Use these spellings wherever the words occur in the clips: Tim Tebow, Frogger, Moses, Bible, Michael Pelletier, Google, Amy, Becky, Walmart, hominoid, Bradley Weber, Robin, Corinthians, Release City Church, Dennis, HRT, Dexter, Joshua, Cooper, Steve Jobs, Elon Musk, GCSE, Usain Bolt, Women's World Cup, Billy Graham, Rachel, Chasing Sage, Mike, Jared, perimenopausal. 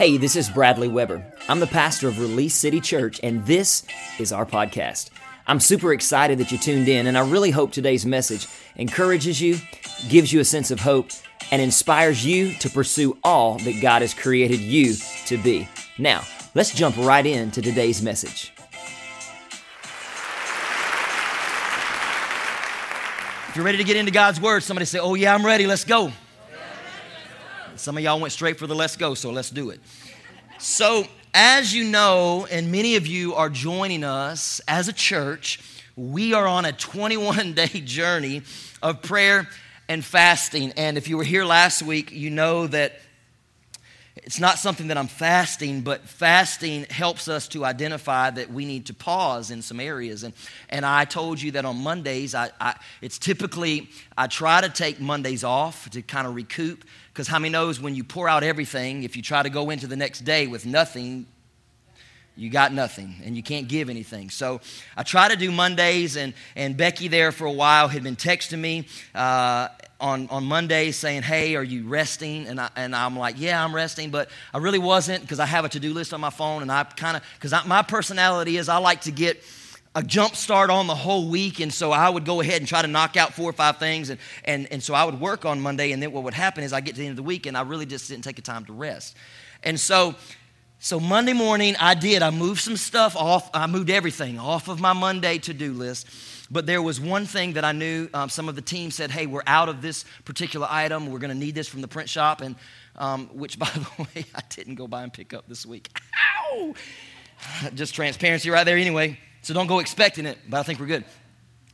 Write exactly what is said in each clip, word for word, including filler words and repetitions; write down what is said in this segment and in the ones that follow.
Hey, this is Bradley Weber. I'm the pastor of Release City Church, and this is our podcast. I'm super excited that you tuned in, and I really hope today's message encourages you, gives you a sense of hope, and inspires you to pursue all that God has created you to be. Now, let's jump right into today's message. If you're ready to get into God's Word, somebody say, oh yeah, I'm ready, let's go. Some of y'all went straight for the let's go, so let's do it. So, as you know, and many of you are joining us as a church, we are on a twenty-one day journey of prayer and fasting. And if you were here last week, you know that it's not something that I'm fasting, but fasting helps us to identify that we need to pause in some areas. And and I told you that on Mondays, I, I it's typically, I try to take Mondays off to kind of recoup. Because how many knows when you pour out everything, if you try to go into the next day with nothing, you got nothing, and you can't give anything. So I try to do Mondays, and and Becky there for a while had been texting me uh, on, on Mondays saying, hey, are you resting? And, I, and I'm like, yeah, I'm resting, but I really wasn't because I have a to-do list on my phone, and I kind of, because my personality is I like to get a jump start on the whole week, and so I would go ahead and try to knock out four or five things, and, and, and so I would work on Monday, and then what would happen is I get to the end of the week, and I really just didn't take the time to rest. And so so Monday morning, I did. I moved some stuff off. I moved everything off of my Monday to-do list, but there was one thing that I knew. Um, some of the team said, hey, we're out of this particular item. We're going to need this from the print shop, and um, which, by the way, I didn't go by and pick up this week. Ow! Just transparency right there anyway. So don't go expecting it, but I think we're good.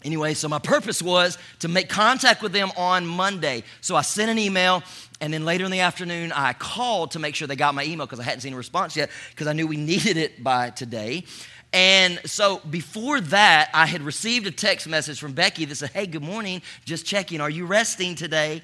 Anyway, so my purpose was to make contact with them on Monday. So I sent an email, and then later in the afternoon, I called to make sure they got my email because I hadn't seen a response yet because I knew we needed it by today. And so before that, I had received a text message from Becky that said, hey, good morning, just checking, are you resting today?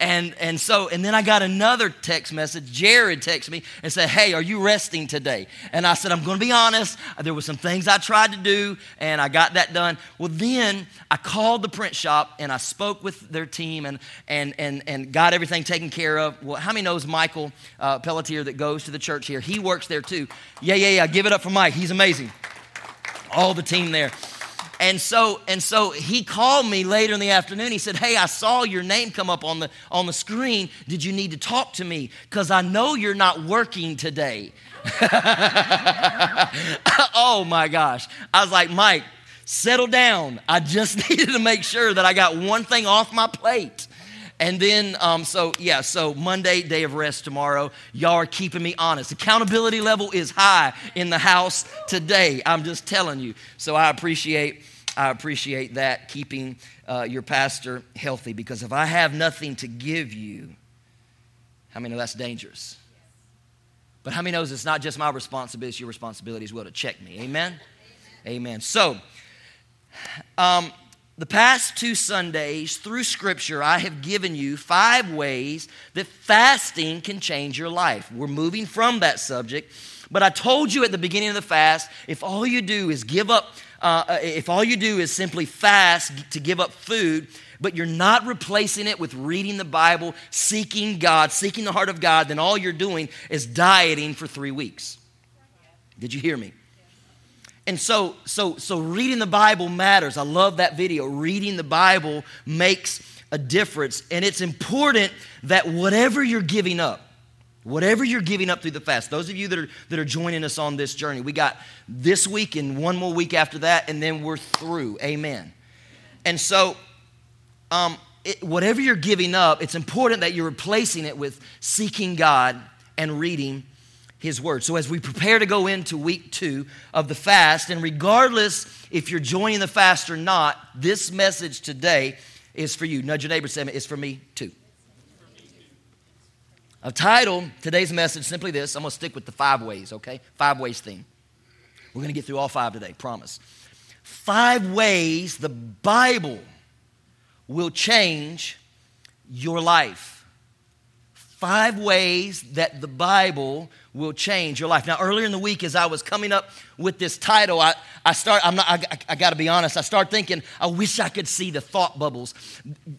And and so, and then I got another text message. Jared texted me and said, hey, are you resting today? And I said, I'm going to be honest. There were some things I tried to do, and I got that done. Well, then I called the print shop, and I spoke with their team and and and, and got everything taken care of. Well, how many knows Michael uh, Pelletier that goes to the church here? He works there too. Yeah, yeah, yeah. Give it up for Mike. He's amazing. All the team there. And so and so he called me later in the afternoon. He said, hey, I saw your name come up on the on the screen. Did you need to talk to me? Because I know you're not working today. Oh, my gosh. I was like, Mike, settle down. I just needed to make sure that I got one thing off my plate. And then, um, so, yeah, so Monday, day of rest tomorrow. Y'all are keeping me honest. Accountability level is high in the house today. I'm just telling you. So I appreciate I appreciate that, keeping uh, your pastor healthy. Because if I have nothing to give you, how many know that's dangerous? But how many knows it's not just my responsibility, it's your responsibility as well to check me. Amen? Amen. Amen. So, um... the past two Sundays, through Scripture, I have given you five ways that fasting can change your life. We're moving from that subject, but I told you at the beginning of the fast, if all you do is give up, uh, if all you do is simply fast to give up food, but you're not replacing it with reading the Bible, seeking God, seeking the heart of God, then all you're doing is dieting for three weeks. Did you hear me? And so, so, so reading the Bible matters. I love that video. Reading the Bible makes a difference. And it's important that whatever you're giving up, whatever you're giving up through the fast, those of you that are that are joining us on this journey, we got this week and one more week after that, and then we're through. Amen. And so, um, it, whatever you're giving up, it's important that you're replacing it with seeking God and reading His word. So as we prepare to go into week two of the fast, and regardless if you're joining the fast or not, this message today is for you. Nudge your neighbor, say, it's for me too. I've titled today's message simply this. I'm going to stick with the five ways, okay? Five ways theme. We're going to get through all five today, promise. Five ways the Bible will change your life. Five ways that the Bible will change your life. Now, earlier in the week, as I was coming up with this title, I, I start. I'm not. I, I, I got to be honest. I start thinking. I wish I could see the thought bubbles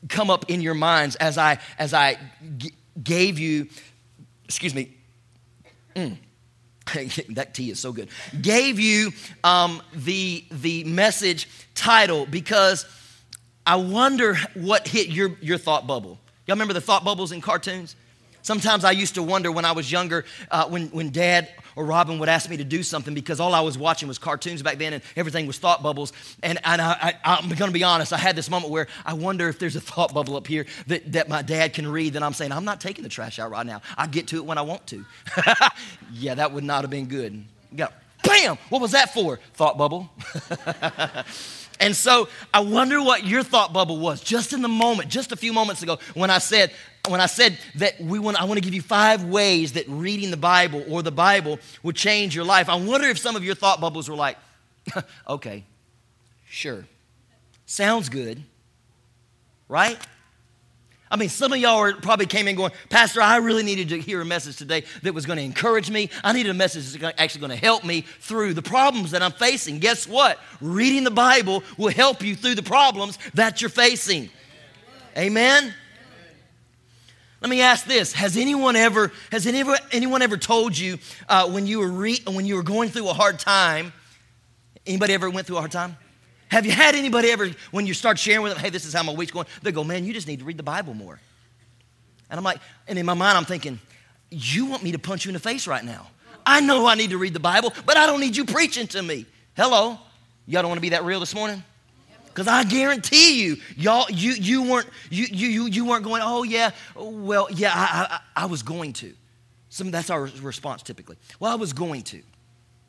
come up in your minds as I as I g- gave you. Excuse me. Mm. That tea is so good. Gave you um, the the message title because I wonder what hit your, your thought bubble. Y'all remember the thought bubbles in cartoons? Sometimes I used to wonder when I was younger, uh, when, when Dad or Robin would ask me to do something, because all I was watching was cartoons back then and everything was thought bubbles. And, and I, I, I'm going to be honest, I had this moment where I wonder if there's a thought bubble up here that, that my dad can read that I'm saying, I'm not taking the trash out right now. I'll get to it when I want to. Yeah, that would not have been good. Go, bam! What was that for? Thought bubble. And so I wonder what your thought bubble was just in the moment, just a few moments ago when I said, when I said that we want, I want to give you five ways that reading the Bible or the Bible would change your life. I wonder if some of your thought bubbles were like, okay, sure, sounds good, right? I mean, some of y'all are, probably came in going, Pastor, I really needed to hear a message today that was going to encourage me. I needed a message that's actually going to help me through the problems that I'm facing. Guess what? Reading the Bible will help you through the problems that you're facing. Amen? Amen? Let me ask this. Has anyone ever, has anyone, anyone ever told you uh, when you were re- when you were going through a hard time, anybody ever went through a hard time? Have you had anybody ever, when you start sharing with them, hey, this is how my week's going, they go, man, you just need to read the Bible more. And I'm like, and in my mind, I'm thinking, you want me to punch you in the face right now. I know I need to read the Bible, but I don't need you preaching to me. Hello? Y'all don't want to be that real this morning? Because I guarantee you, y'all, you you weren't you you you weren't going, oh, yeah, well, yeah, I I, I was going to. Some, that's our response typically. Well, I was going to.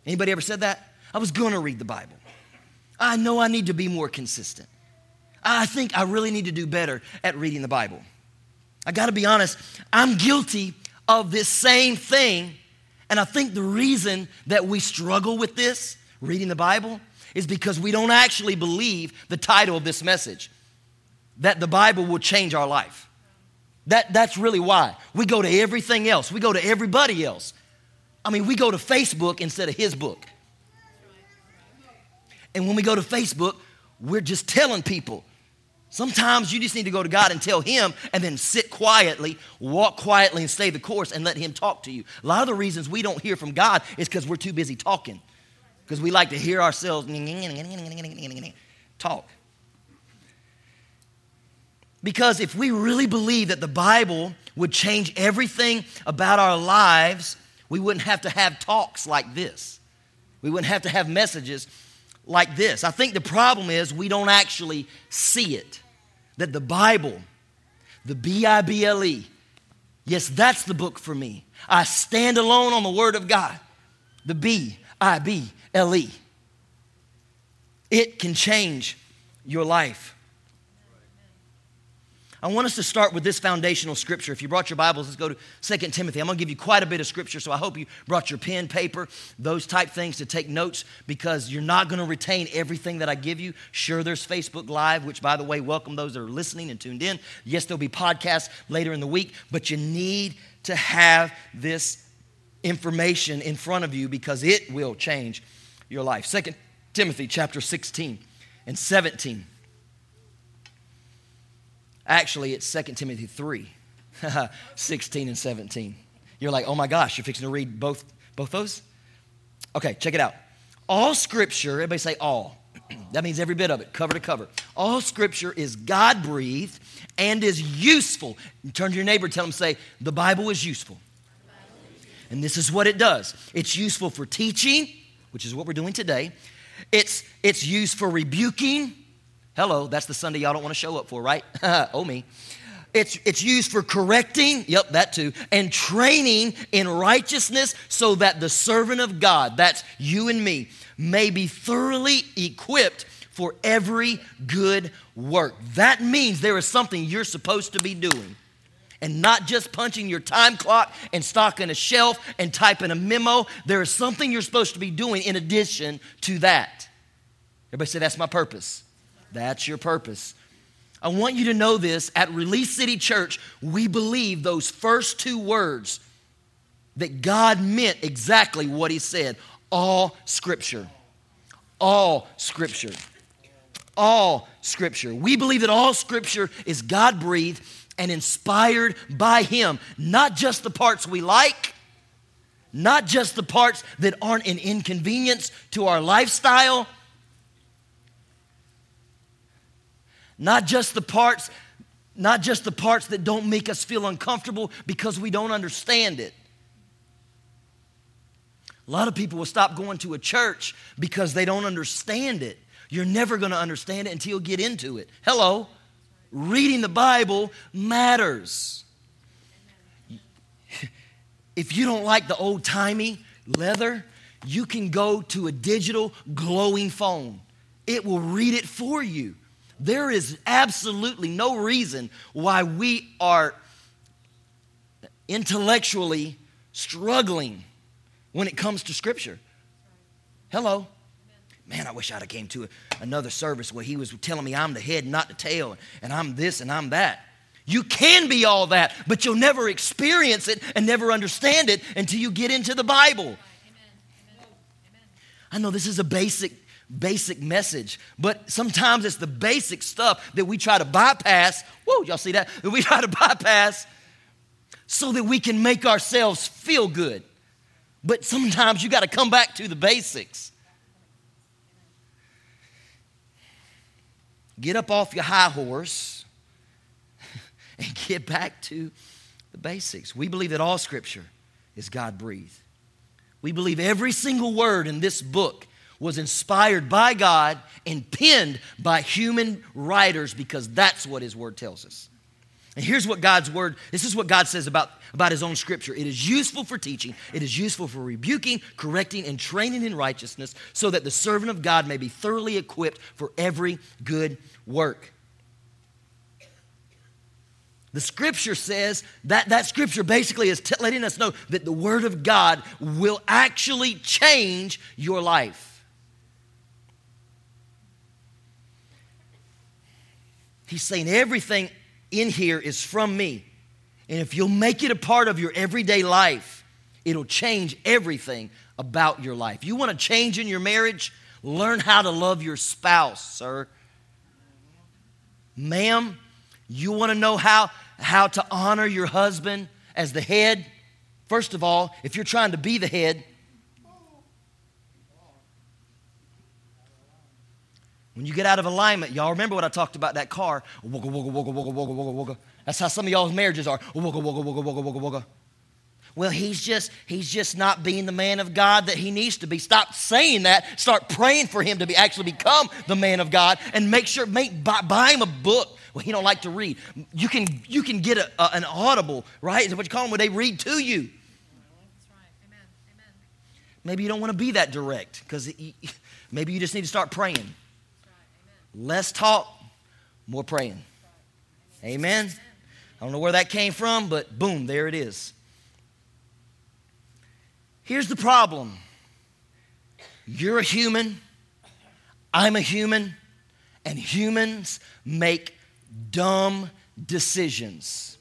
Anybody ever said that? I was going to read the Bible. I know I need to be more consistent. I think I really need to do better at reading the Bible. I got to be honest, I'm guilty of this same thing. And I think the reason that we struggle with this, reading the Bible, is because we don't actually believe the title of this message, that the Bible will change our life. That, that's really why. We go to everything else. We go to everybody else. I mean, we go to Facebook instead of his book. And when we go to Facebook, we're just telling people. Sometimes you just need to go to God and tell him and then sit quietly, walk quietly and stay the course and let him talk to you. A lot of the reasons we don't hear from God is because we're too busy talking, because we like to hear ourselves talk. Because if we really believe that the Bible would change everything about our lives, we wouldn't have to have talks like this. We wouldn't have to have messages like this. I think the problem is we don't actually see it. That the Bible, the B I B L E, yes, that's the book for me. I stand alone on the Word of God. The B I B L E. It can change your life. I want us to start with this foundational scripture. If you brought your Bibles, let's go to Second Timothy. I'm going to give you quite a bit of scripture, so I hope you brought your pen, paper, those type things to take notes, because you're not going to retain everything that I give you. Sure, there's Facebook Live, which, by the way, welcome those that are listening and tuned in. Yes, there'll be podcasts later in the week, but you need to have this information in front of you because it will change your life. Second Timothy chapter sixteen and seventeen. Actually, it's Second Timothy three, sixteen and seventeen. You're like, oh my gosh, you're fixing to read both both those? Okay, check it out. All scripture, everybody say all. That means every bit of it, cover to cover. All scripture is God-breathed and is useful. You turn to your neighbor and tell them, say, the Bible is useful. And this is what it does. It's useful for teaching, which is what we're doing today. It's, it's used for rebuking. Hello, that's the Sunday y'all don't want to show up for, right? Oh, me. It's, it's used for correcting, yep, that too, and training in righteousness so that the servant of God, that's you and me, may be thoroughly equipped for every good work. That means there is something you're supposed to be doing and not just punching your time clock and stocking a shelf and typing a memo. There is something you're supposed to be doing in addition to that. Everybody say, that's my purpose. That's your purpose. I want you to know this. At Release City Church, we believe those first two words that God meant exactly what he said. All scripture. All scripture. All scripture. We believe that all scripture is God-breathed and inspired by him. Not just the parts we like, Not just the parts that aren't an inconvenience to our lifestyle. Not just the parts, not just the parts that don't make us feel uncomfortable because we don't understand it. A lot of people will stop going to a church because they don't understand it. You're never going to understand it until you get into it. Hello. Reading the Bible matters. If you don't like the old-timey leather, you can go to a digital glowing phone. It will read it for you. There is absolutely no reason why we are intellectually struggling when it comes to Scripture. Hello? Man, I wish I'd have came to another service where he was telling me I'm the head, not the tail, and I'm this and I'm that. You can be all that, but you'll never experience it and never understand it until you get into the Bible. Amen. Amen. I know this is a basic, basic message, but sometimes it's the basic stuff that we try to bypass. Whoa, y'all see that? That we try to bypass so that we can make ourselves feel good. But sometimes you got to come back to the basics. Get up off your high horse and get back to the basics. We believe that all Scripture is God-breathed. We believe every single word in this book was inspired by God and penned by human writers because that's what His Word tells us. And here's what God's Word, this is what God says about, about His own Scripture. It is useful for teaching. It is useful for rebuking, correcting, and training in righteousness so that the servant of God may be thoroughly equipped for every good work. The Scripture says that that Scripture basically is t- letting us know that the Word of God will actually change your life. He's saying everything in here is from me. And if you'll make it a part of your everyday life, it'll change everything about your life. You want to change in your marriage? Learn how to love your spouse, sir. Ma'am, you want to know how... How to honor your husband as the head? First of all, if you're trying to be the head, when you get out of alignment, y'all remember what I talked about, that car. Wugga, wugga, wugga, wugga, wugga, wugga. That's how some of y'all's marriages are. Wugga, wugga, wugga, wugga, wugga, wugga. Well, he's just, he's just not being the man of God that he needs to be. Stop saying that. Start praying for him to be actually become the man of God and make sure, make buy, buy him a book. Well, he don't like to read. You can you can get a, a, an audible, right? Is that what you call them? Where they read to you. That's right. Amen. Amen. Maybe you don't want to be that direct because maybe you just need to start praying. That's right. Amen. Less talk, more praying. That's right. Amen. Amen. Amen. I don't know where that came from, but boom, there it is. Here's the problem. You're a human. I'm a human. And humans make dumb decisions.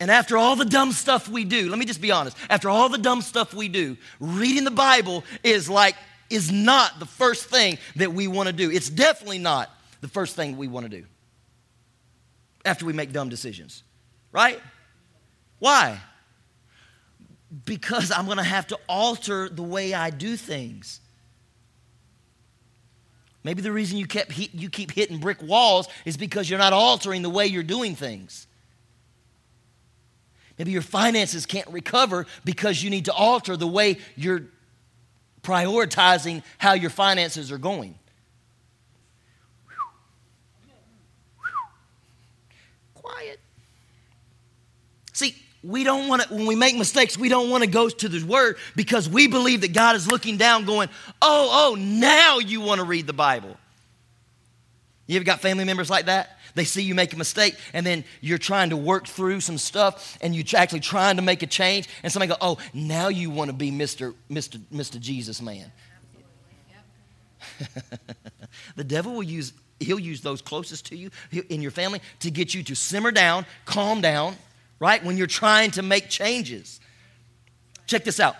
And after all the dumb stuff we do, let me just be honest, after all the dumb stuff we do, reading the Bible is like, is not the first thing that we want to do. It's definitely not the first thing we want to do after we make dumb decisions, right? Why? Because I'm going to have to alter the way I do things. Maybe the reason you kept hit, you keep hitting brick walls is because you're not altering the way you're doing things. Maybe your finances can't recover because you need to alter the way you're prioritizing how your finances are going. Whew. Whew. Quiet. See, we don't want to, when we make mistakes, we don't want to go to the Word because we believe that God is looking down going, oh, oh, now you want to read the Bible. You ever got family members like that? They see you make a mistake and then you're trying to work through some stuff and you're actually trying to make a change and somebody go, oh, now you want to be Mister Mister Mister Jesus man. Yep. The devil will use, he'll use those closest to you in your family to get you to simmer down, calm down. Right? When you're trying to make changes. Check this out.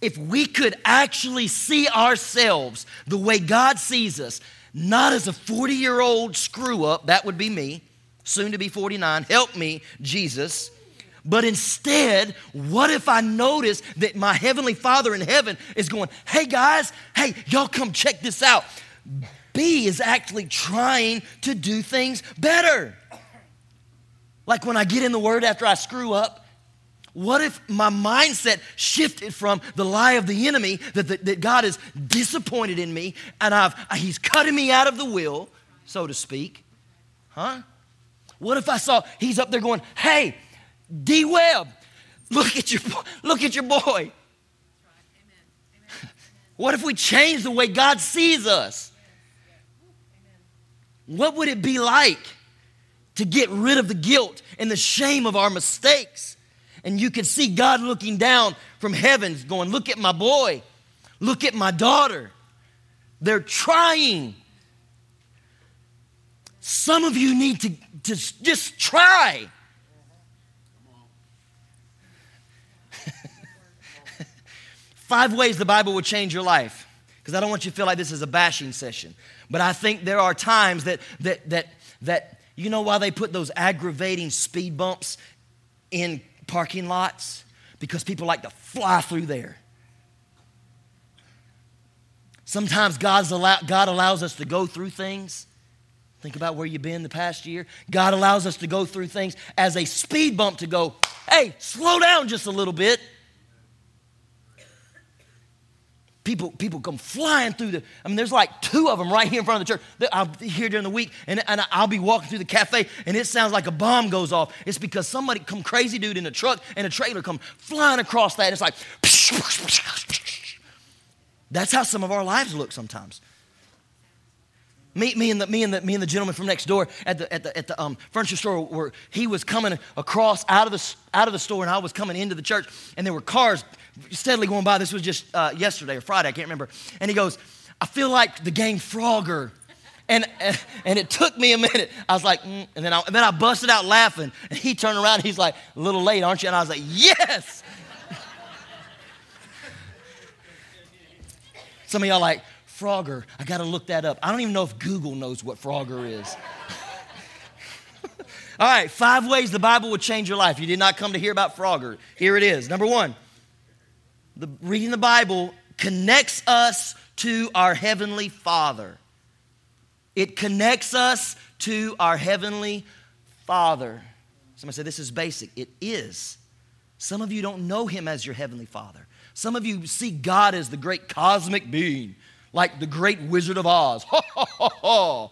If we could actually see ourselves the way God sees us, not as a forty-year-old screw-up, that would be me, soon to be forty-nine, help me, Jesus, But instead, what if I notice that my heavenly Father in heaven is going, hey guys, hey, y'all come check this out. B is actually trying to do things better. Like when I get in the Word after I screw up, what if my mindset shifted from the lie of the enemy that, that, that God is disappointed in me and I've he's cutting me out of the will, so to speak, huh? What if I saw he's up there going, hey, D. Webb, look at your look at your boy. Amen. Amen. What if we change the way God sees us? Amen. What would it be like to get rid of the guilt and the shame of our mistakes? And you could see God looking down from heaven, going, "Look at my boy, look at my daughter. They're trying." Some of you need to, to just try. Five ways the Bible will change your life. Because I don't want you to feel like this is a bashing session. But I think there are times that that that that you know why they put those aggravating speed bumps in parking lots? Because people like to fly through there. Sometimes God's allow, God allows us to go through things. Think about where you've been the past year. God allows us to go through things as a speed bump to go, hey, slow down just a little bit. People, people come flying through the, I mean, there's like two of them right here in front of the church. I'll be here during the week, and, and I'll be walking through the cafe, and it sounds like a bomb goes off. It's because somebody, come crazy dude in a truck and a trailer come flying across that. It's like, that's how some of our lives look sometimes. Me, me and the me and the me and the gentleman from next door at the at the at the um, furniture store, where he was coming across out of the out of the store, and I was coming into the church, and there were cars steadily going by. This was just uh, yesterday or Friday, I can't remember. And he goes, "I feel like the game Frogger," and and, and it took me a minute. I was like, mm. and then I, and then I busted out laughing. And he turned around, and he's like, "A little late, aren't you?" And I was like, "Yes." Some of y'all like, Frogger, I gotta look that up. I don't even know if Google knows what Frogger is. All right, five ways the Bible will change your life. You did not come to hear about Frogger. Here it is. Number one, the, reading the Bible connects us to our Heavenly Father. It connects us to our Heavenly Father. Somebody said this is basic. It is. Some of you don't know Him as your Heavenly Father. Some of you see God as the great cosmic being, like the great Wizard of Oz. Ho, ho, ho, ho.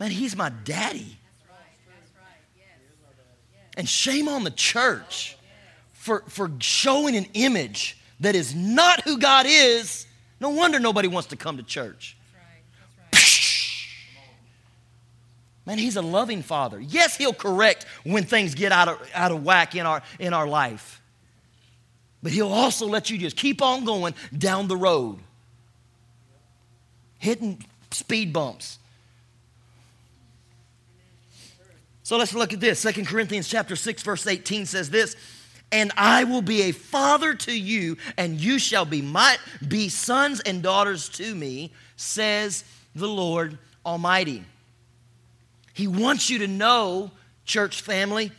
Man, He's my daddy. That's right. That's right. Yes. And shame on the church for, for showing an image that is not who God is. No wonder nobody wants to come to church. That's right. That's right. Man, He's a loving Father. Yes, He'll correct when things get out of, out of whack in our, in our life. But He'll also let you just keep on going down the road, hitting speed bumps. So let's look at this. Second Corinthians chapter six, verse eighteen says this, "And I will be a father to you, and you shall be my be sons and daughters to me, says the Lord Almighty." He wants you to know, church family,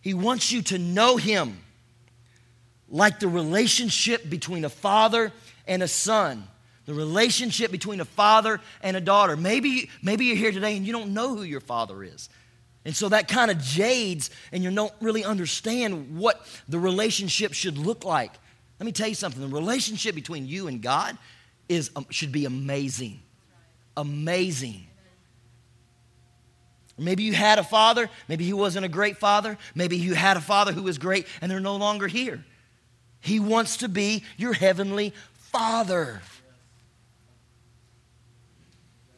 He wants you to know Him like the relationship between a father and a son, the relationship between a father and a daughter. Maybe, maybe you're here today and you don't know who your father is. And so that kind of jades, and you don't really understand what the relationship should look like. Let me tell you something. The relationship between you and God is um, should be amazing. Amazing. Maybe you had a father. Maybe he wasn't a great father. Maybe you had a father who was great and they're no longer here. He wants to be your Heavenly Father.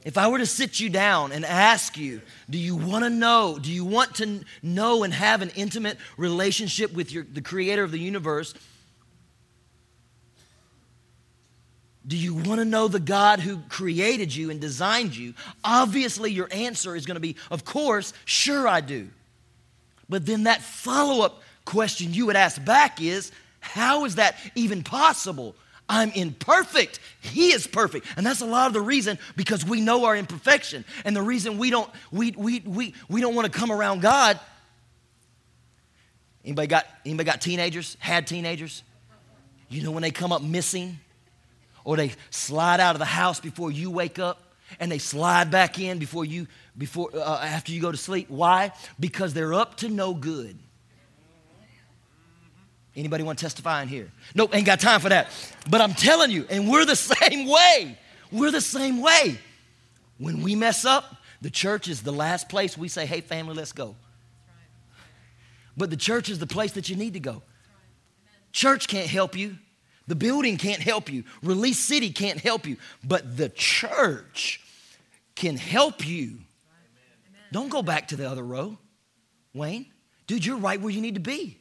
If I were to sit you down and ask you, do you want to know, do you want to know and have an intimate relationship with your, the creator of the universe? Do you want to know the God who created you and designed you? Obviously, your answer is going to be, of course, sure I do. But then that follow-up question you would ask back is, how is that even possible? I'm imperfect. He is perfect. And that's a lot of the reason, because we know our imperfection. And the reason we don't we we we we don't want to come around God Anybody got, anybody got teenagers? Had teenagers? You know when they come up missing or they slide out of the house before you wake up and they slide back in before you, before uh, after you go to sleep. Why? Because they're up to no good. Anybody want to testify in here? Nope, ain't got time for that. But I'm telling you, and we're the same way. We're the same way. When we mess up, the church is the last place we say, hey, family, let's go. But the church is the place that you need to go. Church can't help you. The building can't help you. Release City can't help you. But the church can help you. Don't go back to the other row, Wayne. Dude, you're right where you need to be.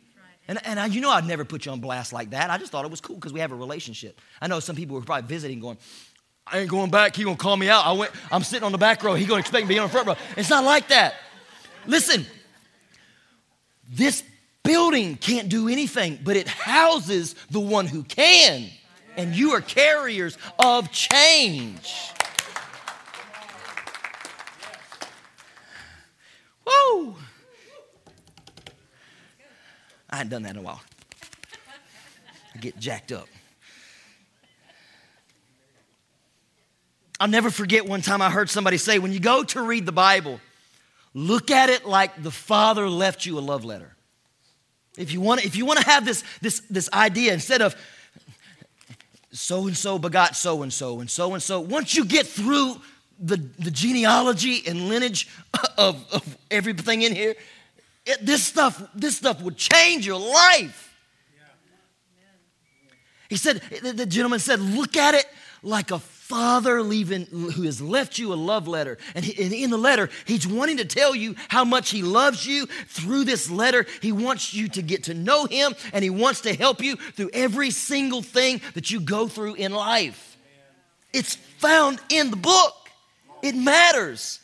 And, and I, you know, I'd never put you on blast like that. I just thought it was cool because we have a relationship. I know some people were probably visiting going, I ain't going back. He going to call me out. I went, I'm sitting on the back row. He going to expect me to be on the front row. It's not like that. Listen, this building can't do anything, but it houses the one who can. And you are carriers of change. Woo! I hadn't done that in a while. I get jacked up. I'll never forget one time I heard somebody say, when you go to read the Bible, look at it like the Father left you a love letter. If you want, if you want to have this, this, this idea, instead of so-and-so begot so-and-so and so-and-so, once you get through the, the genealogy and lineage of, of everything in here, It, this stuff, this stuff would change your life. Yeah. He said, the, the gentleman said, look at it like a father leaving, who has left you a love letter. And, he, and in the letter, he's wanting to tell you how much he loves you. Through this letter, he wants you to get to know him, and he wants to help you through every single thing that you go through in life. Yeah. It's found in the book. It matters.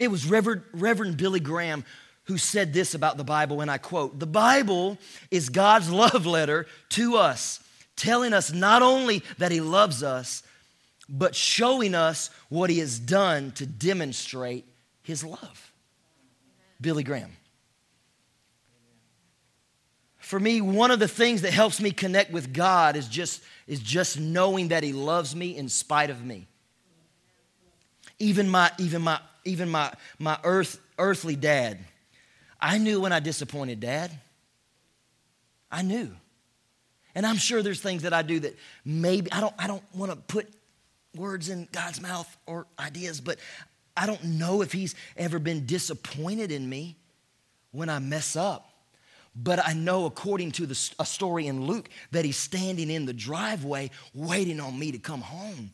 It was Reverend, Reverend Billy Graham who said this about the Bible, and I quote, "The Bible is God's love letter to us, telling us not only that he loves us, but showing us what he has done to demonstrate his love." Billy Graham. For me, one of the things that helps me connect with God is just, is just knowing that he loves me in spite of me. Even my, even my, even my, my earth, earthly dad, I knew when I disappointed Dad. I knew. And I'm sure there's things that I do that maybe, I don't I don't want to put words in God's mouth or ideas, but I don't know if he's ever been disappointed in me when I mess up. But I know, according to the, a story in Luke, that he's standing in the driveway waiting on me to come home.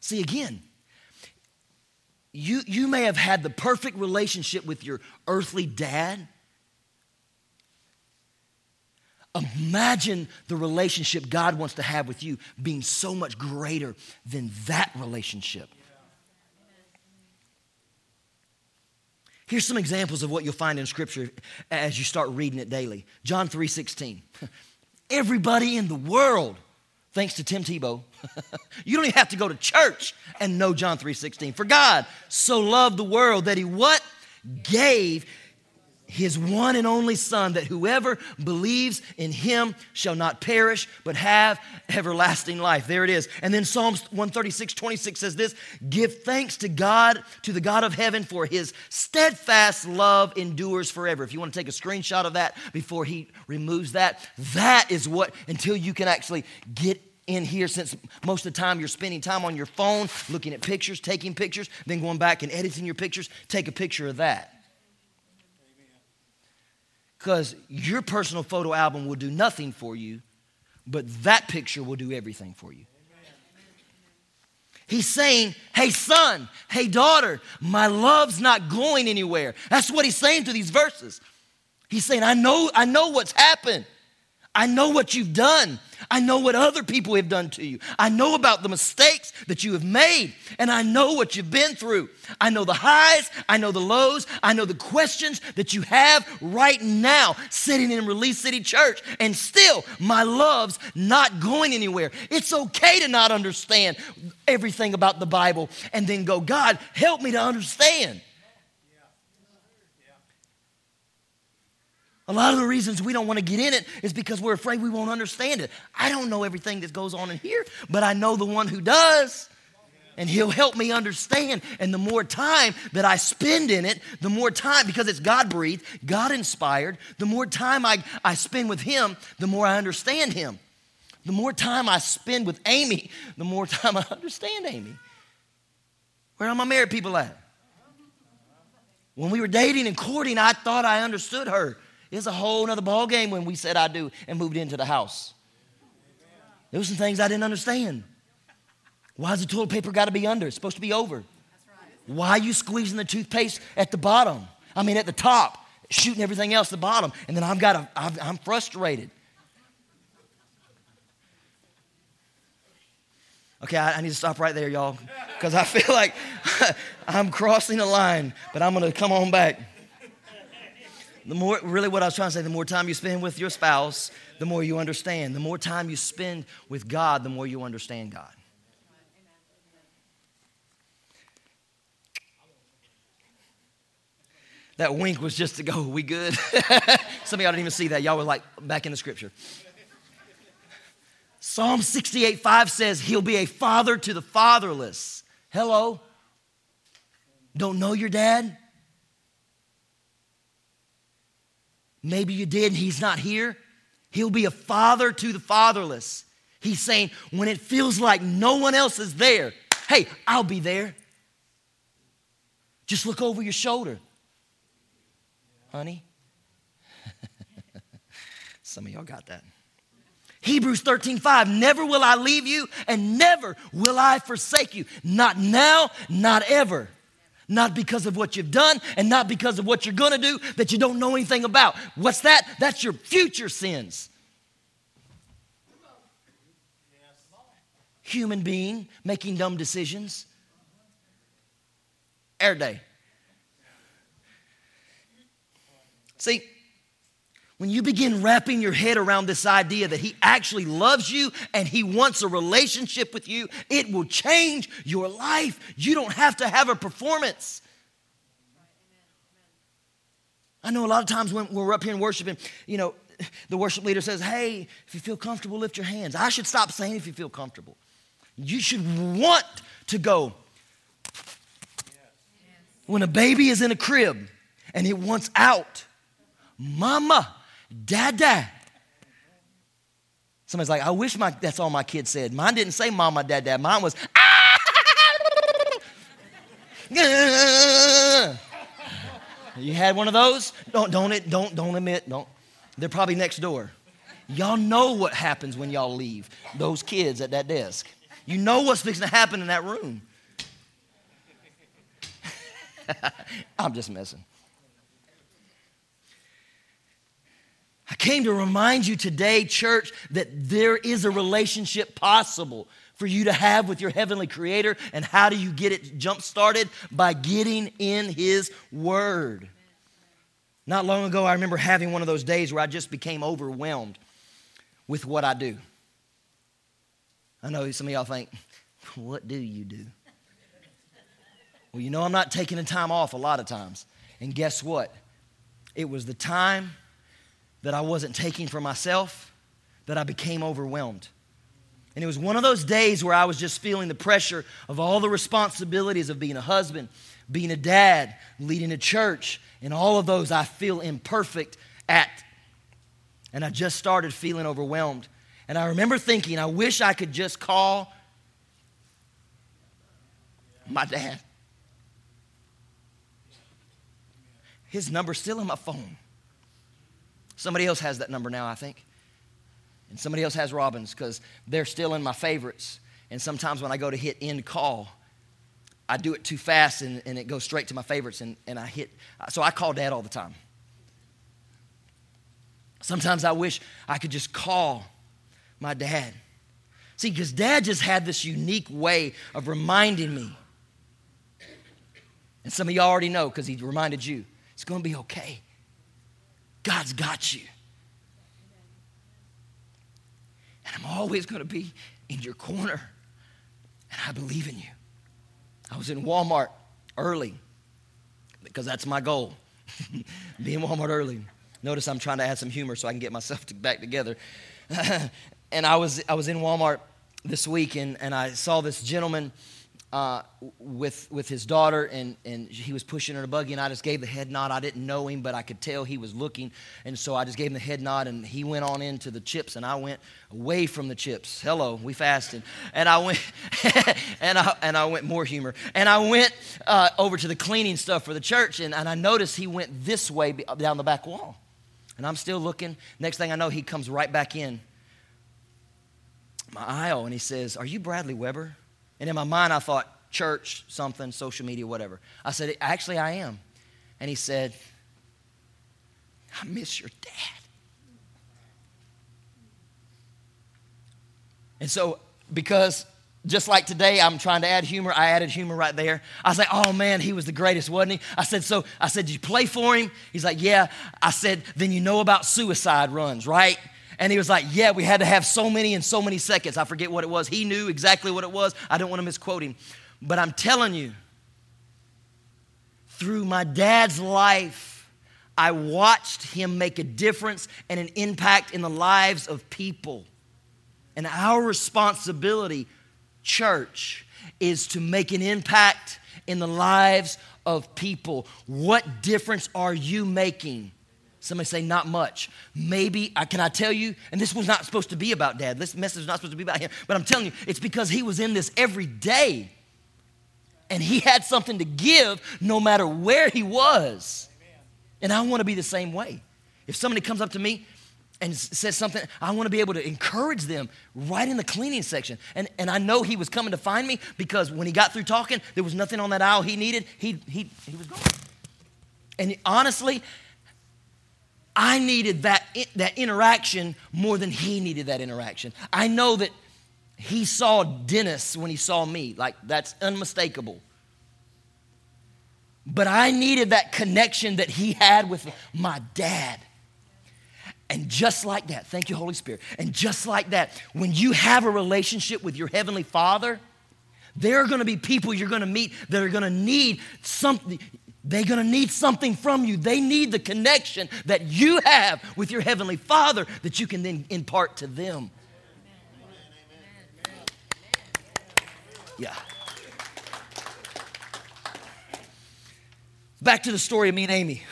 See, again, You you may have had the perfect relationship with your earthly dad. Imagine the relationship God wants to have with you being so much greater than that relationship. Here's some examples of what you'll find in Scripture as you start reading it daily. John three sixteen. Everybody in the world, thanks to Tim Tebow, you don't even have to go to church and know John three sixteen. For God so loved the world that he what? Gave his one and only son, that whoever believes in him shall not perish but have everlasting life. There it is. And then Psalms one thirty-six twenty-six says this, give thanks to God, to the God of heaven, for his steadfast love endures forever. If you want to take a screenshot of that before he removes that, that is what, until you can actually get in here, since most of the time you're spending time on your phone, looking at pictures, taking pictures, then going back and editing your pictures, take a picture of that. Because your personal photo album will do nothing for you, but that picture will do everything for you. He's saying, hey son, hey daughter, my love's not going anywhere. That's what he's saying through these verses. He's saying, I know, I know what's happened. I know what you've done. I know what other people have done to you. I know about the mistakes that you have made, and I know what you've been through. I know the highs. I know the lows. I know the questions that you have right now sitting in Release City Church, and still my love's not going anywhere. It's okay to not understand everything about the Bible and then go, God, help me to understand. A lot of the reasons we don't want to get in it is because we're afraid we won't understand it. I don't know everything that goes on in here, but I know the one who does, and he'll help me understand. And the more time that I spend in it, the more time, because it's God-breathed, God-inspired, the more time I, I spend with him, the more I understand him. The more time I spend with Amy, the more time I understand Amy. Where are my married people at? When we were dating and courting, I thought I understood her. It's a whole other ball game when we said I do and moved into the house. There were some things I didn't understand. Why's the toilet paper got to be under? It's supposed to be over. Why are you squeezing the toothpaste at the bottom? I mean, at the top, shooting everything else at the bottom, and then I've got to, I've, I'm frustrated. Okay, I, I need to stop right there, y'all, because I feel like I'm crossing a line, but I'm going to come on back. The more, really what I was trying to say, the more time you spend with your spouse, the more you understand. The more time you spend with God, the more you understand God. That wink was just to go, we good? Some of y'all didn't even see that. Y'all were like back in the scripture. Psalm sixty-eight five says he'll be a father to the fatherless. Hello? Don't know your dad? Maybe you did and he's not here. He'll be a father to the fatherless. He's saying when it feels like no one else is there, hey, I'll be there. Just look over your shoulder. Honey, some of y'all got that. Hebrews thirteen five, never will I leave you and never will I forsake you. Not now, not ever. Not because of what you've done and not because of what you're going to do that you don't know anything about. What's that? That's your future sins. Human being making dumb decisions. Every day. See, when you begin wrapping your head around this idea that he actually loves you and he wants a relationship with you, it will change your life. You don't have to have a performance. I know a lot of times when we're up here in worshiping, you know, the worship leader says, hey, if you feel comfortable, lift your hands. I should stop saying if you feel comfortable. You should want to go. When a baby is in a crib and it wants out, mama, dada. Somebody's like, I wish my, that's all my kids said. Mine didn't say mama, dada. Mine was, ah. You had one of those? Don't, don't it, don't, don't admit, don't. They're probably next door. Y'all know what happens when y'all leave those kids at that desk. You know what's fixing to happen in that room. I'm just messing. I came to remind you today, church, that there is a relationship possible for you to have with your heavenly creator. And how do you get it jump started? By getting in his word. Not long ago, I remember having one of those days where I just became overwhelmed with what I do. I know some of y'all think, what do you do? Well, you know, I'm not taking the time off a lot of times. And guess what? It was the time that I wasn't taking for myself, that I became overwhelmed. And it was one of those days where I was just feeling the pressure of all the responsibilities of being a husband, being a dad, leading a church, and all of those I feel imperfect at. And I just started feeling overwhelmed. And I remember thinking, I wish I could just call my dad. His number's still in my phone. Somebody else has that number now, I think. And somebody else has Robin's because they're still in my favorites. And sometimes when I go to hit end call, I do it too fast and, and it goes straight to my favorites. And, and I hit, so I call dad all the time. Sometimes I wish I could just call my dad. See, because dad just had this unique way of reminding me. And some of y'all already know because he reminded you, it's going to be okay. God's got you. And I'm always going to be in your corner. And I believe in you. I was in Walmart early because that's my goal. Be in Walmart early. Notice I'm trying to add some humor so I can get myself to back together. And I was I was in Walmart this week, and, and I saw this gentleman uh, with with his daughter, and, and he was pushing in a buggy, and I just gave the head nod. I didn't know him, but I could tell he was looking, and so I just gave him the head nod, and he went on into the chips, and I went away from the chips. Hello, we fasted. And I went, and I and I went more humor, and I went uh, over to the cleaning stuff for the church, and, and I noticed he went this way down the back wall, and I'm still looking. Next thing I know, he comes right back in my aisle, and he says, "Are you Bradley Weber?" And in my mind, I thought, church, something, social media, whatever. I said, "Actually, I am." And he said, "I miss your dad." And so, because just like today, I'm trying to add humor, I added humor right there. I was like, "Oh, man, he was the greatest, wasn't he?" I said, so, I said, "Did you play for him?" He's like, "Yeah." I said, "Then you know about suicide runs, right?" And he was like, "Yeah, we had to have so many in so many seconds." I forget what it was. He knew exactly what it was. I don't want to misquote him. But I'm telling you, through my dad's life, I watched him make a difference and an impact in the lives of people. And our responsibility, church, is to make an impact in the lives of people. What difference are you making? Somebody say, "Not much." Maybe, I, can I tell you, and this was not supposed to be about Dad. This message was not supposed to be about him. But I'm telling you, it's because he was in this every day. And he had something to give no matter where he was. Amen. And I want to be the same way. If somebody comes up to me and says something, I want to be able to encourage them right in the cleaning section. And, and I know he was coming to find me because when he got through talking, there was nothing on that aisle he needed. He, he, he was gone. And honestly, I needed that, that interaction more than he needed that interaction. I know that he saw Dennis when he saw me. Like, that's unmistakable. But I needed that connection that he had with my dad. And just like that, thank you, Holy Spirit. And just like that, when you have a relationship with your Heavenly Father, there are going to be people you're going to meet that are going to need something. They're going to need something from you. They need the connection that you have with your Heavenly Father that you can then impart to them. Yeah. Back to the story of me and Amy.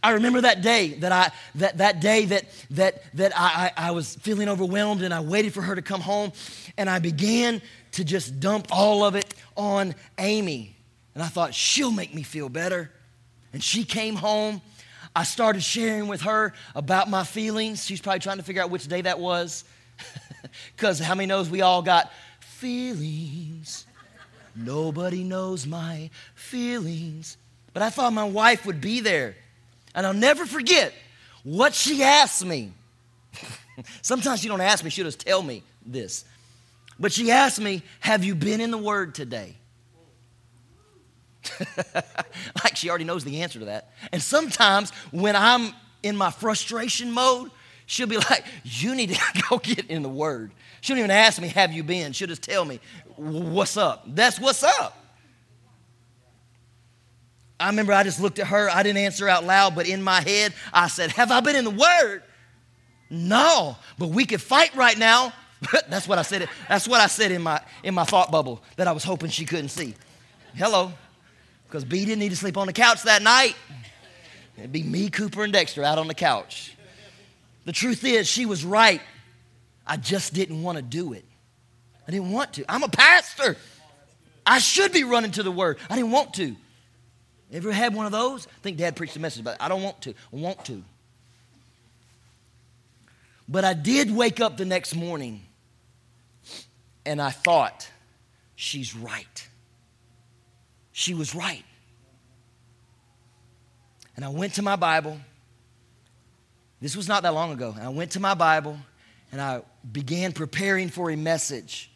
I remember that day that I that, that day that that that I, I, I was feeling overwhelmed, and I waited for her to come home, and I began to just dump all of it on Amy. And I thought, she'll make me feel better. And she came home. I started sharing with her about my feelings. She's probably trying to figure out which day that was. Because how many knows we all got feelings? Nobody knows my feelings. But I thought my wife would be there. And I'll never forget what she asked me. Sometimes she don't ask me. She'll just tell me this. But she asked me, "Have you been in the Word today?" Like she already knows the answer to that. And sometimes when I'm in my frustration mode, she'll be like, "You need to go get in the Word." She don't even ask me, "Have you been?" She'll just tell me, "What's up?" That's what's up. I remember I just looked at her. I didn't answer out loud, but in my head, I said, "Have I been in the Word?" "No, but we could fight right now." That's what I said. That's what I said in my, in my thought bubble that I was hoping she couldn't see. Hello. Because B didn't need to sleep on the couch that night. It'd be me, Cooper, and Dexter out on the couch. The truth is, she was right. I just didn't want to do it. I didn't want to. I'm a pastor. I should be running to the Word. I didn't want to. Ever had one of those? I think Dad preached a message about it. I don't want to. I want to. But I did wake up the next morning, and I thought, she's right. She was right. And I went to my Bible. This was not that long ago. And I went to my Bible, and I began preparing for a message.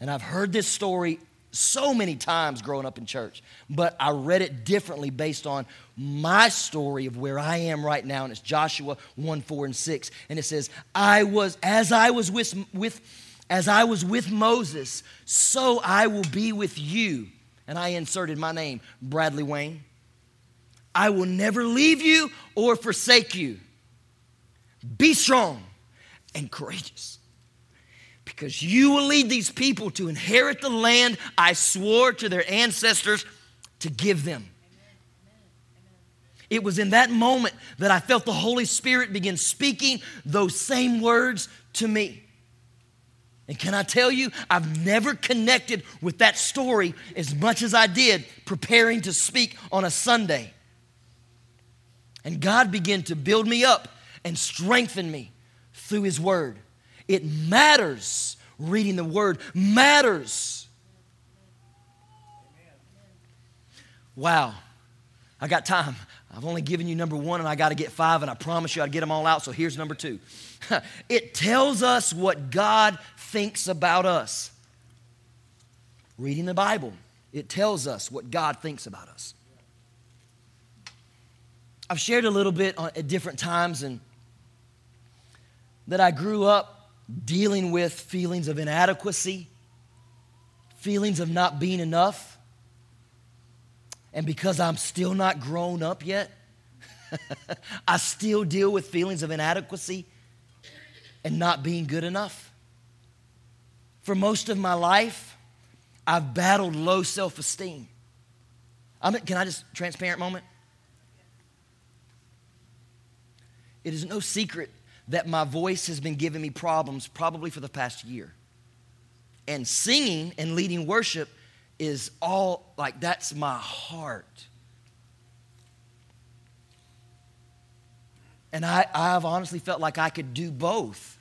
And I've heard this story so many times growing up in church, but I read it differently based on my story of where I am right now. And it's Joshua one, four, and six. And it says, I was, as I was with, with, as I was with Moses, so I will be with you. And I inserted my name, Bradley Wayne. I will never leave you or forsake you. Be strong and courageous, because you will lead these people to inherit the land I swore to their ancestors to give them. It was in that moment that I felt the Holy Spirit begin speaking those same words to me. And can I tell you, I've never connected with that story as much as I did preparing to speak on a Sunday. And God began to build me up and strengthen me through His Word. It matters. Reading the Word matters. Wow. I got time. I've only given you number one, and I got to get five, and I promise you I'd get them all out, so here's number two. It tells us what God thinks about us. Reading the Bible, it tells us what God thinks about us. I've shared a little bit at different times and that I grew up dealing with feelings of inadequacy, feelings of not being enough. And because I'm still not grown up yet, I still deal with feelings of inadequacy and not being good enough. For most of my life, I've battled low self-esteem. I'm, can I just, transparent moment? It is no secret that my voice has been giving me problems probably for the past year. And singing and leading worship is all, like, that's my heart. And I, I've honestly felt like I could do both.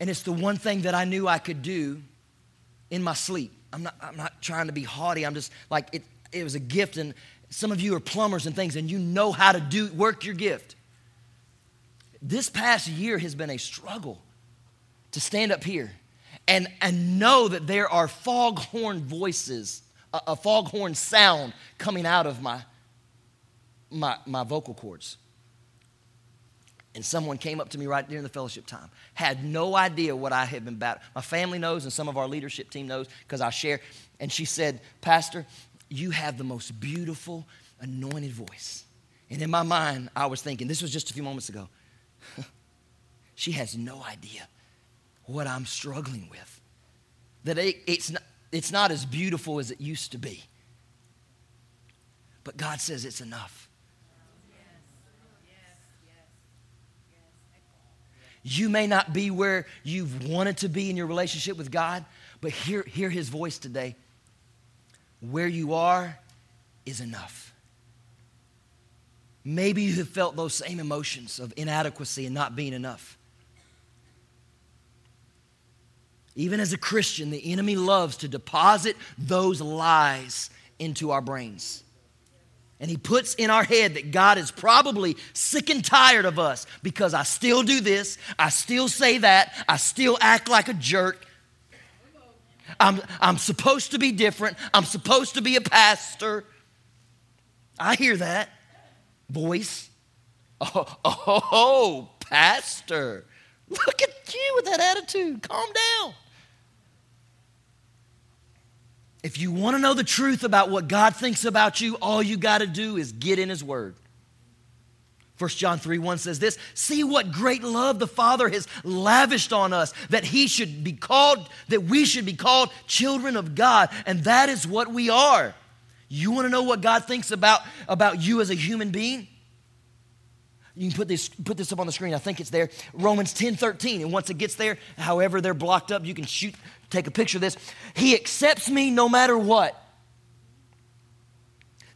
And it's the one thing that I knew I could do in my sleep. I'm not, I'm not trying to be haughty. I'm just, like, it, it was a gift. And some of you are plumbers and things, and you know how to do work your gift. This past year has been a struggle to stand up here And and know that there are foghorn voices, a, a foghorn sound coming out of my, my, my vocal cords. And someone came up to me right during the fellowship time. Had no idea what I had been battling. My family knows, and some of our leadership team knows because I share. And she said, "Pastor, you have the most beautiful, anointed voice." And in my mind, I was thinking, this was just a few moments ago, she has no idea what I'm struggling with, that it, it's, not, it's not as beautiful as it used to be. But God says it's enough. Yes. Yes. Yes. Yes. You may not be where you've wanted to be in your relationship with God, but hear, hear His voice today. Where you are is enough. Maybe you have felt those same emotions of inadequacy and not being enough. Even as a Christian, the enemy loves to deposit those lies into our brains. And he puts in our head that God is probably sick and tired of us because I still do this, I still say that, I still act like a jerk. I'm, I'm supposed to be different. I'm supposed to be a pastor. I hear that voice. Oh, oh, oh pastor, look at you with that attitude. Calm down. If you want to know the truth about what God thinks about you, all you got to do is get in His Word. First John three one says this, "See what great love the Father has lavished on us, that He should be called, that we should be called children of God, and that is what we are." You want to know what God thinks about, about you as a human being? You can put this put this up on the screen. I think it's there. Romans ten thirteen. And once it gets there, however they're blocked up, you can shoot, take a picture of this. He accepts me no matter what.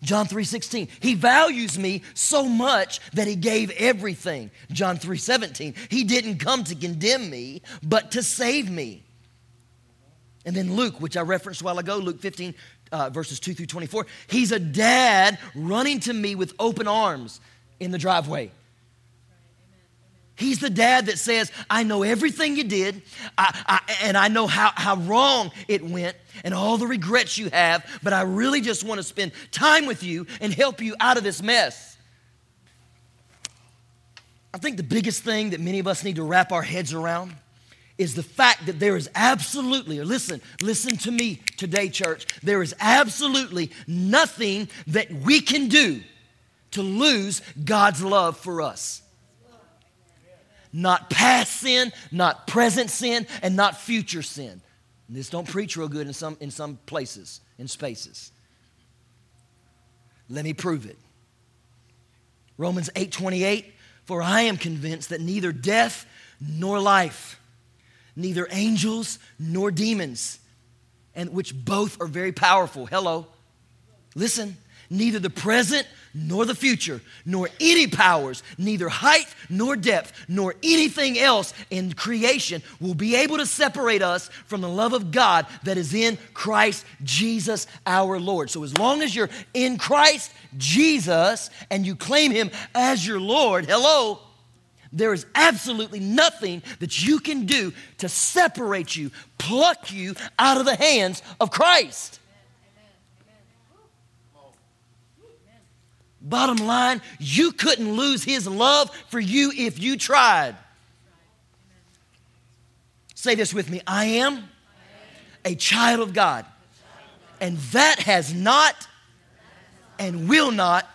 John three sixteen. He values me so much that He gave everything. John three seventeen. He didn't come to condemn me, but to save me. And then Luke, which I referenced a while ago, Luke fifteen, uh, verses two through twenty-four. He's a dad running to me with open arms in the driveway. He's the dad that says, "I know everything you did, I, I, and I know how, how wrong it went and all the regrets you have, but I really just want to spend time with you and help you out of this mess." I think the biggest thing that many of us need to wrap our heads around is the fact that there is absolutely, or listen, listen to me today, church, there is absolutely nothing that we can do to lose God's love for us. Not past sin, not present sin, and not future sin. And this don't preach real good in some, in some places, in spaces. Let me prove it. Romans eight twenty-eight, for I am convinced that neither death nor life, neither angels nor demons, and which both are very powerful. Hello. Listen, neither the present nor the future, nor any powers, neither height nor depth, nor anything else in creation will be able to separate us from the love of God that is in Christ Jesus our Lord. So as long as you're in Christ Jesus and you claim him as your Lord, hello, there is absolutely nothing that you can do to separate you, pluck you out of the hands of Christ. Bottom line, you couldn't lose his love for you if you tried. Say this with me. I am a child of God. And that has not and will not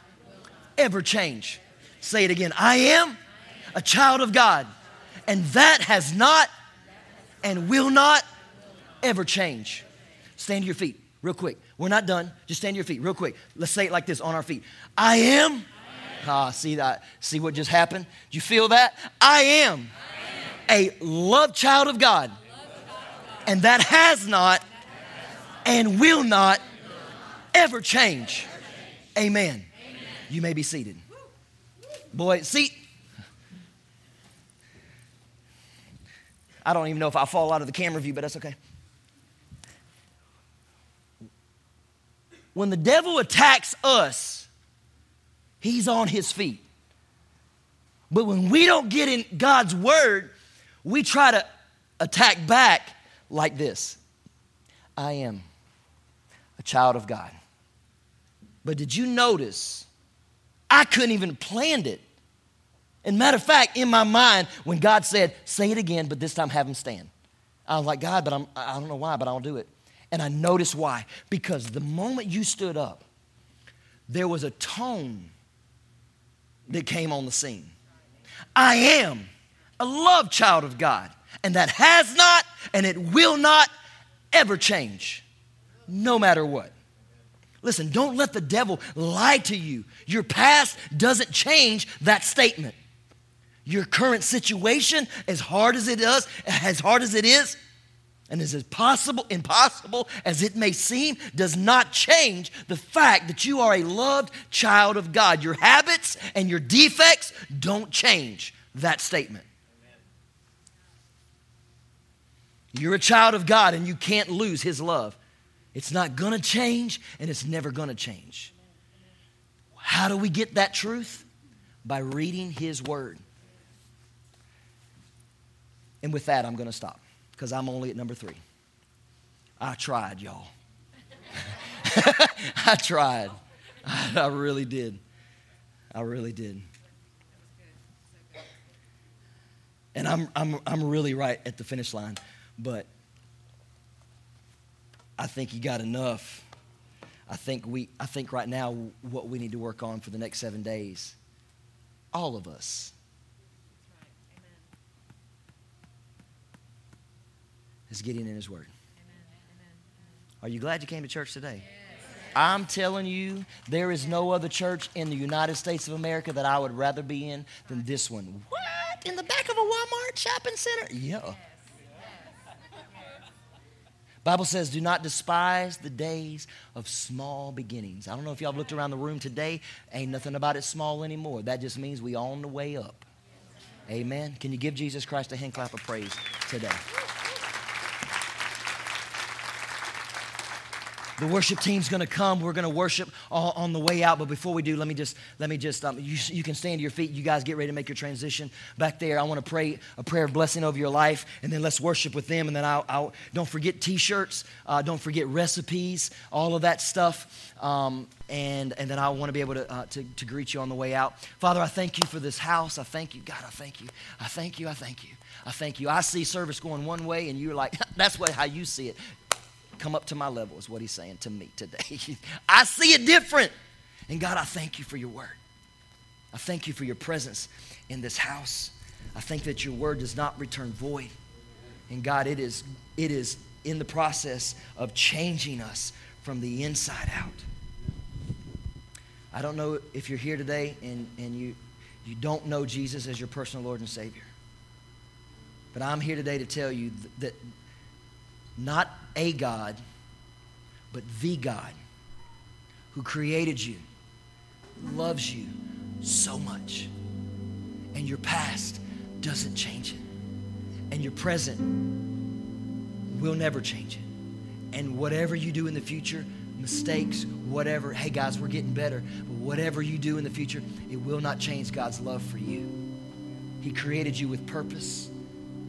ever change. Say it again. I am a child of God. And that has not and will not ever change. Stand to your feet real quick. We're not done. Just stand to your feet real quick. Let's say it like this, on our feet. I am. I am. Ah, see that? See what just happened? Do you feel that? I am, I am. a love child of God. Love and that has not, that has not and will not, will not ever change. Ever change. Amen. Amen. You may be seated. Boy, see, I don't even know if I fall out of the camera view, but that's okay. When the devil attacks us, he's on his feet. But when we don't get in God's word, we try to attack back like this. I am a child of God. But did you notice I couldn't even plan it? And matter of fact, in my mind, when God said, say it again, but this time have him stand. I was like, God, but I'm, I don't know why, but I'll do it. And I notice why. Because the moment you stood up, there was a tone that came on the scene. I am a love child of God, and that has not and it will not ever change, no matter what. Listen, don't let the devil lie to you. Your past doesn't change that statement. Your current situation, as hard as it does, as hard as it is, and as impossible, impossible as it may seem, does not change the fact that you are a loved child of God. Your habits and your defects don't change that statement. Amen. You're a child of God and you can't lose his love. It's not going to change and it's never going to change. How do we get that truth? By reading his word. And with that, I'm going to stop. Because I'm only at number three. I tried, y'all. I tried. I, I really did. I really did. And I'm I'm I'm really right at the finish line, but I think you got enough. I think we I think right now what we need to work on for the next seven days, all of us. Is getting in his word. Amen. Are you glad you came to church today? Yes. I'm telling you, there is no other church in the United States of America that I would rather be in than this one. What? In the back of a Walmart shopping center? Yeah. Yes. Bible says, do not despise the days of small beginnings. I don't know if y'all have looked around the room today. Ain't nothing about it small anymore. That just means we on the way up. Amen. Can you give Jesus Christ a hand clap of praise today? The worship team's going to come. We're going to worship all on the way out. But before we do, let me just, let me just, um, you, you can stand to your feet. You guys get ready to make your transition back there. I want to pray a prayer of blessing over your life, and then let's worship with them. And then I'll, I'll don't forget T-shirts. Uh, don't forget recipes, all of that stuff. Um, and, and then I want to be able to, uh, to, to greet you on the way out. Father, I thank you for this house. I thank you. God, I thank you. I thank you. I thank you. I thank you. I see service going one way, and you're like, that's what, how you see it. Come up to my level is what he's saying to me today. I see it different. And God, I thank you for your word. I thank you for your presence in this house. I think that your word does not return void. And God, it is, it is in the process of changing us from the inside out. I don't know if you're here today and, and you, you don't know Jesus as your personal Lord and Savior. But I'm here today to tell you that not a God, but the God who created you, loves you so much. And your past doesn't change it. And your present will never change it. And whatever you do in the future, mistakes, whatever, hey guys, we're getting better. But whatever you do in the future, it will not change God's love for you. He created you with purpose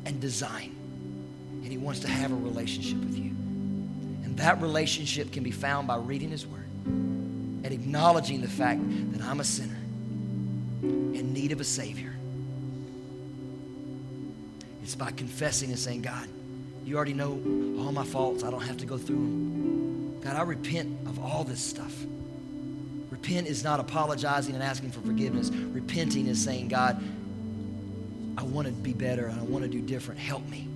and design. And he wants to have a relationship with you. And that relationship can be found by reading his word and acknowledging the fact that I'm a sinner in need of a Savior. It's by confessing and saying, God, you already know all my faults. I don't have to go through them. God, I repent of all this stuff. Repent is not apologizing and asking for forgiveness. Repenting is saying, God, I want to be better and I want to do different. Help me.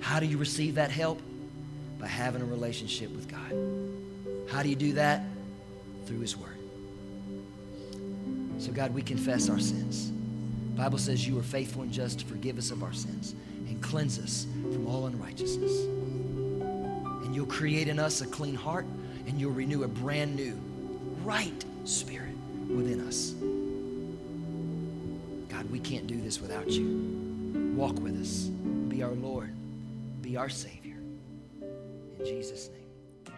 How do you receive that help? By having a relationship with God. How do you do that? Through his word. So God, we confess our sins. The Bible says you are faithful and just to forgive us of our sins and cleanse us from all unrighteousness. And you'll create in us a clean heart, and you'll renew a brand new, right spirit within us. God, we can't do this without you. Walk with us. Be our Lord. Be our Savior. In Jesus' name.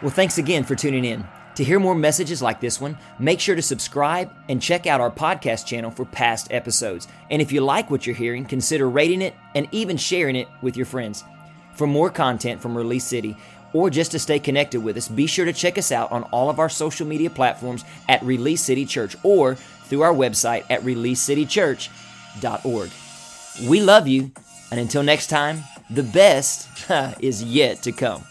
Well, thanks again for tuning in. To hear more messages like this one, make sure to subscribe and check out our podcast channel for past episodes. And if you like what you're hearing, consider rating it and even sharing it with your friends. For more content from Release City, or just to stay connected with us, be sure to check us out on all of our social media platforms at Release City Church or through our website at release city church dot org. We love you. And until next time, the best is yet to come.